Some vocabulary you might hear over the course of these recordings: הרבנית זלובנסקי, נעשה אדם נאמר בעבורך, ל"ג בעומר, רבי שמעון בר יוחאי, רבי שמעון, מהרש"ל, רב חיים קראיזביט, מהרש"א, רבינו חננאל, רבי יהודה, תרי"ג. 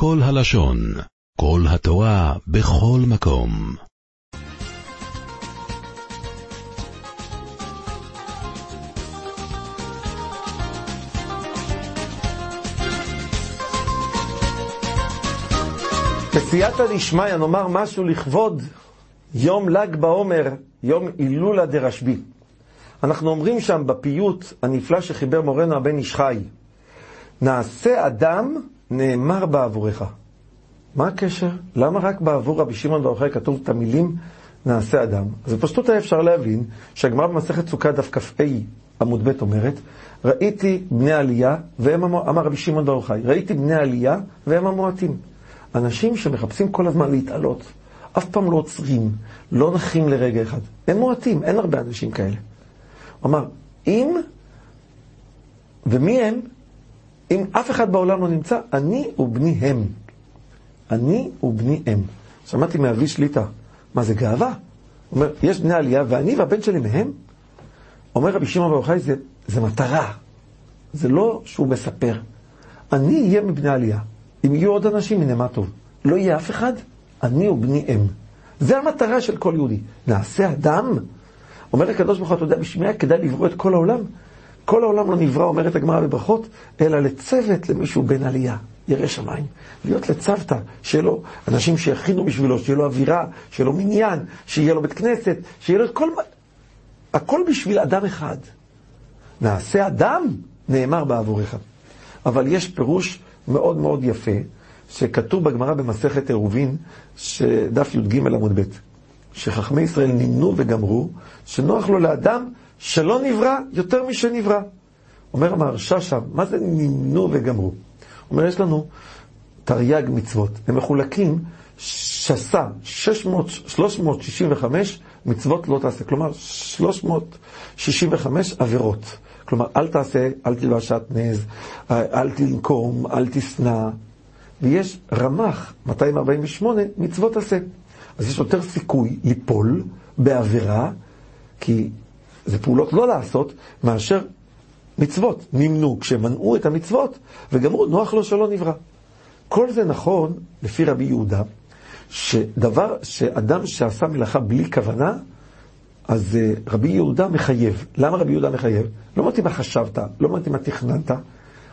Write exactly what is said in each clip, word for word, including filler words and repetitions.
כל הלשון, כל התורה, בכל מקום. בסייעתא דשמיא נאמר משהו לכבוד יום ל"ג בעומר, יום הילולה דרשב"י. אנחנו אומרים שם בפיוט הנפלא שחיבר מורנו הבן איש חי, נעשה אדם נאמר בעבורך. מה הקשר? למה רק בעבור רבי שמעון בר יוחאי כתוב את המילים נעשה אדם? אז בפשטות היה אפשר להבין שהגמרא במסכת סוכה דף כ"ה עמוד ב' אומרת, ראיתי בני עלייה והם המועטים, אמר רבי שמעון בר יוחאי, ראיתי בני עלייה והם המועטים. אנשים שמחפשים כל הזמן להתעלות, אף פעם לא עוצרים, לא נחים לרגע אחד, הם מועטים, אין הרבה אנשים כאלה. הוא אמר, אם ומי הם? אם אף אחד בעולם לא נמצא, אני ובני הם. אני ובני הם. שמעתי מאבי שליטה, מה זה גאווה? הוא אומר, יש בני עלייה ואני והבן שלי מהם? אומר רבי שמעון בר יוחאי, זה, זה מטרה, זה לא שהוא מספר. אני אהיה מבני עלייה, אם יהיו עוד אנשים הנה מה טוב, לא יהיה אף אחד, אני ובני הם. זה המטרה של כל יהודי, נעשה אדם. אומר הקדוש ברוך הוא, אתה יודע בשביל מה כדאי לברוא את כל העולם? כל העולם לא נברא, אומרת הגמרא בברכות, אלא לצוות למישהו בן עלייה, ירא שמיים. להיות לצוותא, שיהיה לו אנשים שיכינו בשבילו, שיהיה לו אווירה, שיהיה לו מניין, שיהיה לו בית כנסת, שיהיה לו את כל... הכל בשביל אדם אחד. נעשה אדם נאמר בעבורך. אבל יש פירוש מאוד מאוד יפה, שכתוב בגמרא במסכת עירובין, שדף י"ג עמוד ב', שחכמי ישראל נמנו וגמרו, שנוח לו לאדם שלא נברא יותר משנברא. אומר המהרש"א שם, מה זה נמנו וגמרו? אומר, יש לנו תרי"ג מצוות, הם מחולקים שסה, שלוש מאות שישים וחמש מצוות לא תעשה, כלומר שלוש מאות שישים וחמש עבירות. כלומר, אל תעשה, אל תלבש שעטנז, אל תנקום, אל תשנא. ויש רמ"ח, מאתיים ארבעים ושמונה, מצוות עשה. אז יש יותר סיכוי ליפול בעבירה, כי זה פעולות לא לעשות, מאשר מצוות. נמנו כשמנעו את המצוות, וגמרו, נוח לו שלא נברא. כל זה נכון, לפי רבי יהודה, שדבר שאדם שעשה מלאכה בלי כוונה, אז רבי יהודה מחייב. למה רבי יהודה מחייב? לא מעניין מה חשבת, לא מעניין מה תכננת.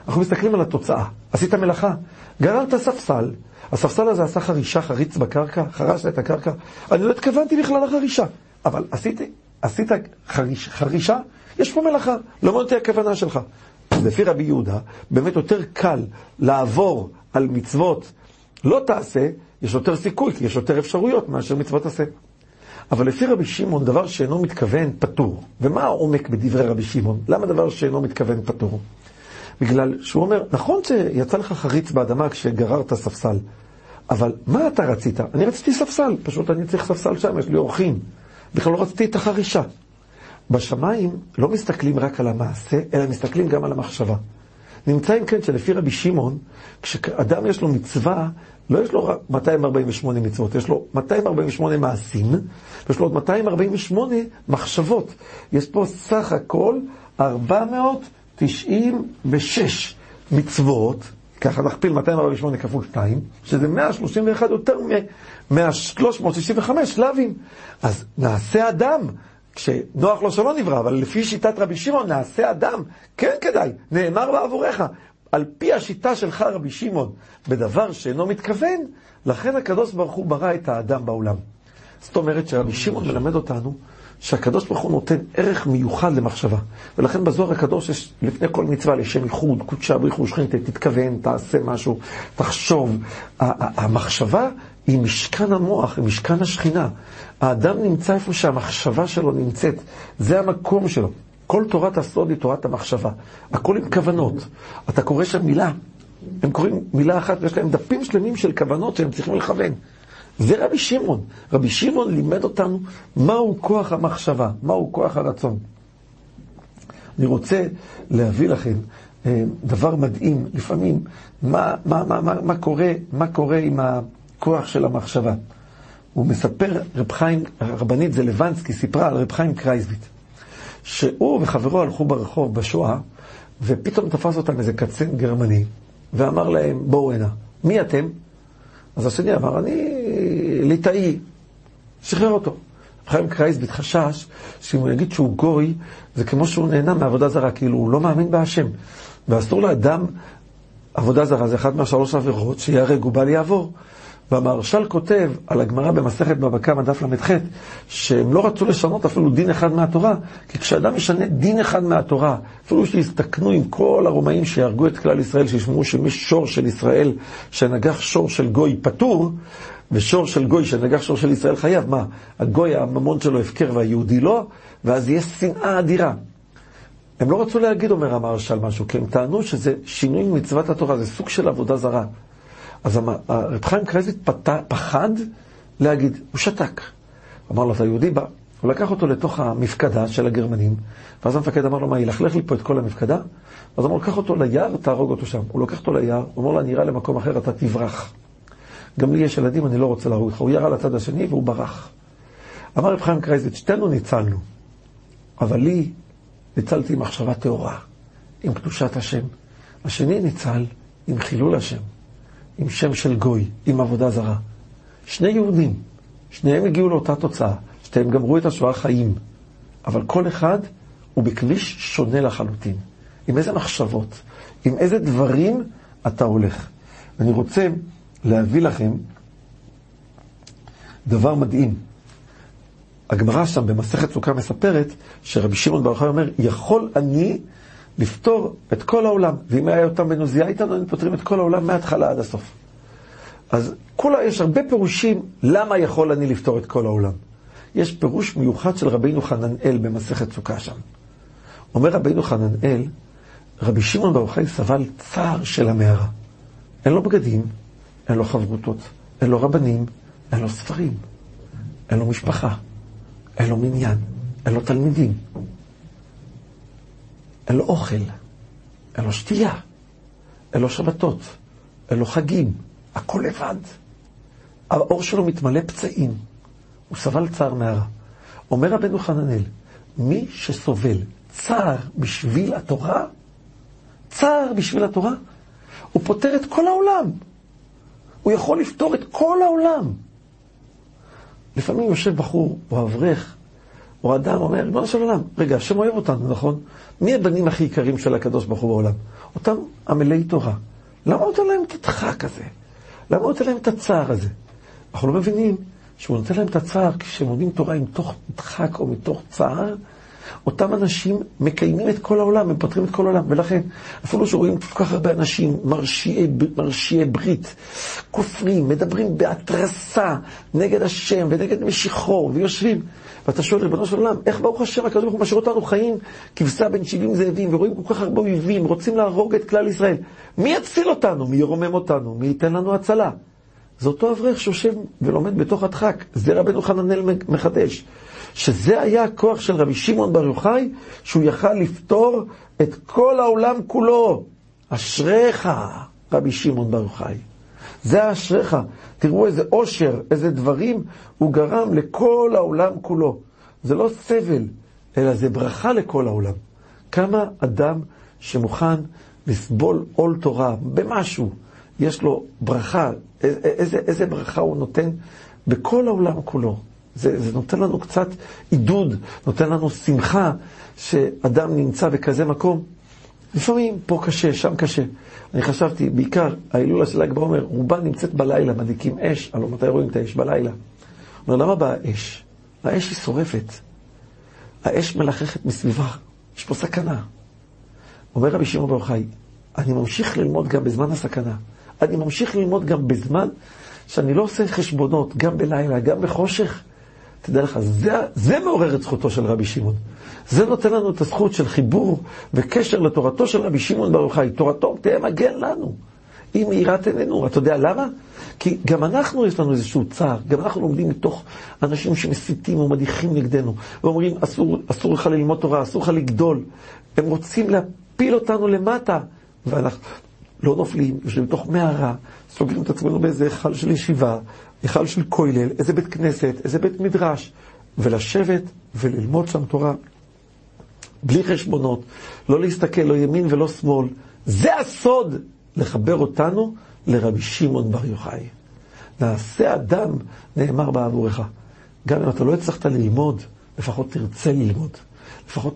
אנחנו מסתכלים על התוצאה. עשית מלאכה, גרמת ספסל. הספסל הזה עשה חרישה, חריץ בקרקע, חרשת את הקרקע. אני לא התכוונתי בכלל לחרישה, אבל עשית, עשית חריש, חרישה, יש פה מלאכה, לא מעניין הכוונה שלך. לפי רבי יהודה, באמת יותר קל לעבור על מצוות לא תעשה, יש יותר סיכוי, כי יש יותר אפשרויות מאשר מצוות תעשה. אבל לפי רבי שמעון, דבר שאינו מתכוון פטור. ומה העומק בדברי רבי שמעון? למה דבר שאינו מתכוון פטור? בגלל שהוא אומר, נכון שיצא לך חריץ באדמה כשגררת ספסל, אבל מה אתה רצית? אני רציתי ספסל, פשוט אני צריך ספסל שם, יש לי אורחים. בכלל לא רציתי את החרישה. בשמיים לא מסתכלים רק על המעשה, אלא מסתכלים גם על המחשבה. נמצא אם כן שלפי רבי שמעון, כשאדם יש לו מצווה, לא יש לו מאתיים ארבעים ושמונה מצוות, יש לו מאתיים ארבעים ושמונה מעשים, יש לו עוד מאתיים ארבעים ושמונה מחשבות. יש פה סך הכל ארבע מאות תשעים ושש מצוות, ככה נכפיל מאתיים ארבעים ושמונה כפול שתיים, שזה מאה שלושים ואחת יותר מ-שלוש מאות שישים וחמש לאווים. אז נעשה אדם, כשנוח לו שלא נברא, אבל לפי שיטת רבי שמעון, נעשה אדם, כן כדאי, נאמר בעבורך. על פי השיטה שלך רבי שמעון, בדבר שאינו מתכוון, לכן הקדוש ברוך הוא ברא את האדם בעולם. זאת אומרת שרבי שמעון מלמד אותנו, שהקדוש ברוך הוא נותן ערך מיוחד למחשבה. ולכן בזוהר הקדוש יש לפני כל מצווה לשם ייחוד, קודשה בריך ושכין, תתכוון, תעשה משהו, תחשוב. המחשבה היא משכן המוח, היא משכן השכינה. האדם נמצא איפה שהמחשבה שלו נמצאת, זה המקום שלו. כל תורת הסוד היא תורת המחשבה, הכל עם כוונות. אתה קורא שם מילה, הם קוראים מילה אחת ויש להם דפים שלמים של כוונות שהם צריכים לכוון. זה רבי שמעון. רבי שמעון לימד אותנו מהו כוח המחשבה, מהו כוח הרצון. אני רוצה להביא לכם דבר מדהים לפעמים, מה, מה, מה, מה, מה קורה, מה קורה עם הכוח של המחשבה. הוא מספר, רב חיים, הרבנית זלובנסקי סיפרה על רב חיים קראיזביט, שהוא וחברו הלכו ברחוב בשואה, ופתאום תפס אותם איזה קצין גרמני, ואמר להם, בואו הנה. מי אתם? אז השני אמר, אני ליטאי. שחרר אותו. חיים קראיזביט חשש שאם הוא יגיד שהוא גוי, זה כמו שהוא נהנה מעבודה זרה, כאילו הוא לא מאמין בהשם. ואסור לאדם עבודה זרה, זה אחת מהשלוש עבירות שיהרג ובל יעבור. והמהרש"ל כותב על הגמרא במסכת בבא קמא דף למ"ח, שהם לא רצו לשנות אפילו דין אחד מהתורה, כי כשאדם משנה דין אחד מהתורה, אפילו שהסתכנו עם כל הרומאים שיהרגו את כלל ישראל, שישמעו שמשור של ישראל שנגח שור של גוי פטור, ושור של גוי שנגח שור של ישראל חייב, מה? הגוי הממון שלו הפקר והיהודי לא, ואז יש שנאה אדירה. הם לא רצו להגיד, אומר המהרש"ל, משהו, כי הם טענו שזה שינוי מצוות התורה, זה סוג של עבודה זרה. אז הרב חיים קראיזביט פחד להגיד, הוא שתק. אמר לו, אתה יהודי בא. הוא לקח אותו לתוך המפקדה של הגרמנים, ואז המפקד אמר לו, מה, ילכלך לי פה את כל המפקדה? אז אמרו, לקח אותו ליער, תהרוג אותו שם. הוא לקח אותו ליער, הוא אמר לו, אני אראה למקום אחר, אתה תברח. גם לי יש ילדים, אני לא רוצה להרוג אותך. הוא ירה לצד השני והוא ברח. אמר רב חיים קראיזביט, שתינו ניצלנו, אבל לי ניצלתי עם מחשבה טהורה, עם קדושת השם. השני ניצל עם חילול השם. עם שם של גוי, עם עבודה זרה. שני יהודים, שניהם הגיעו לאותה תוצאה, שתיהם גמרו את השואה חיים, אבל כל אחד הוא בכביש שונה לחלוטין. עם איזה מחשבות, עם איזה דברים אתה הולך. אני רוצה להביא לכם דבר מדהים. הגמרא שם במסכת סוכה מספרת שרבי שמעון בר יוחאי אומר, יכול אני לפתור את כל העולם, ואם היה אותם בנוזייה איתנו, הם פותרים את כל העולם מההתחלה עד הסוף. אז כולה יש הרבה פירושים למה יכול אני לפתור את כל העולם. יש פירוש מיוחד של רבינו חננאל במסכת סוכה שם. אומר רבינו חננאל, רבי שמעון בר יוחאי סבל צער של המערה. אין לו בגדים, אין לו חברותות, אין לו רבנים, אין לו ספרים, אין לו משפחה, אין לו מניין, אין לו תלמידים, אין לו אוכל, אין לו שתייה, אין לו שבתות, אין לו חגים, הכל לבד. האור שלו מתמלא פצעים, הוא סבל צער מהרע. אומר רבנו חננאל, מי שסובל צער בשביל התורה, צער בשביל התורה, הוא פותר את כל העולם. הוא יכול לפתור את כל העולם. לפעמים יושב בחור או אברך, או אדם אומר, ריבונו של עולם, רגע, השם אוהב אותנו, נכון? מי הבנים הכי עיקרים של הקדוש ברוך הוא בעולם? אותם עמלי תורה. למה הוא נותן להם את הדחק הזה? למה הוא נותן להם את הצער הזה? אנחנו לא מבינים שהוא נותן להם את הצער, כשהם עומדים תורה עם תוך דחק או מתוך צער, אותם אנשים מקיימים את כל העולם, הם פותרים את כל העולם. ולכן, אפילו שרואים כל כך הרבה אנשים, מרשיעי, מרשיעי ברית, כופרים, מדברים בהתרסה נגד השם ונגד משיחו, ויושבים. ואתה שואל, ריבונו של עולם, איך ברוך השם הקדוש ברוך הוא משאיר אותנו חיים, כבשה בין שבעים זאבים, ורואים כל כך הרבה אויבים, רוצים להרוג את כלל ישראל. מי יציל אותנו? מי ירומם אותנו? מי ייתן לנו הצלה? זה אותו אברך שיושב ולומד בתוך הדחק. זה רבנו חננאל מחדש. שזה היה הכוח של רבי שמעון בר יוחאי, שהוא יכל לפתור את כל העולם כולו. אשריך, רבי שמעון בר יוחאי. זה אשריך. תראו איזה עושר, איזה דברים הוא גרם לכל העולם כולו. זה לא סבל, אלא זה ברכה לכל העולם. כמה אדם שמוכן לסבול עול תורה במשהו, יש לו ברכה, איזה, איזה ברכה הוא נותן בכל העולם כולו. זה, זה נותן לנו קצת עידוד, נותן לנו שמחה שאדם נמצא בכזה מקום. לפעמים פה קשה, שם קשה. אני חשבתי, בעיקר, ההילולה של ל"ג בעומר, רובה נמצאת בלילה, מדליקים אש, הלא מתי רואים את האש בלילה. הוא אומר, למה באה האש? האש היא שורפת. האש מלחכת מסביבה. יש פה סכנה. אומר רבי שמעון בר יוחאי, אני ממשיך ללמוד גם בזמן הסכנה. אני ממשיך ללמוד גם בזמן שאני לא עושה חשבונות, גם בלילה, גם בחושך. תדע לך, זה, זה מעורר את זכותו של רבי שמעון. זה נותן לנו את הזכות של חיבור וקשר לתורתו של רבי שמעון בר יוחאי. תורתו תהיה מגן לנו. היא מאירת עינינו. אתה יודע למה? כי גם אנחנו יש לנו איזשהו צער. גם אנחנו לומדים מתוך אנשים שמסיתים ומדיחים נגדנו. ואומרים, אסור, אסור לך ללמוד תורה, אסור לך לגדול. הם רוצים להפיל אותנו למטה. ואנחנו לא נופלים, יושבים בתוך מערה, סוגרים את עצמנו באיזה היכל של ישיבה, היכל של כולל, איזה בית כנסת, איזה בית מדרש, ולשבת וללמוד שם תורה, בלי חשבונות, לא להסתכל, לא ימין ולא שמאל. זה הסוד לחבר אותנו לרבי שמעון בר יוחאי. נעשה אדם נאמר בעבורך. גם אם אתה לא הצלחת ללמוד, לפחות תרצה ללמוד. לפחות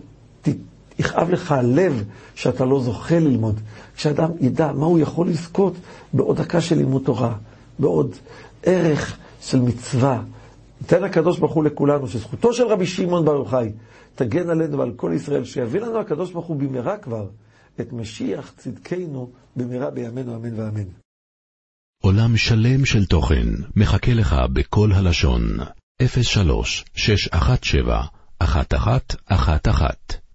יכאב לך הלב שאתה לא זוכה ללמוד. כשאדם ידע מה הוא יכול לזכות בעוד דקה של לימוד תורה, בעוד ערך של מצווה. תן הקדוש ברוך הוא לכולנו שזכותו של רבי שמעון בר יוחאי תגן עלינו ועל כל ישראל, שיביא לנו הקדוש ברוך הוא במהרה כבר את משיח צדקנו במהרה בימינו, אמן ואמן. עולם שלם של תוכן מחכה לך בכל הלשון. אפס שלוש שש אחת שבע אחת אחת אחת אחת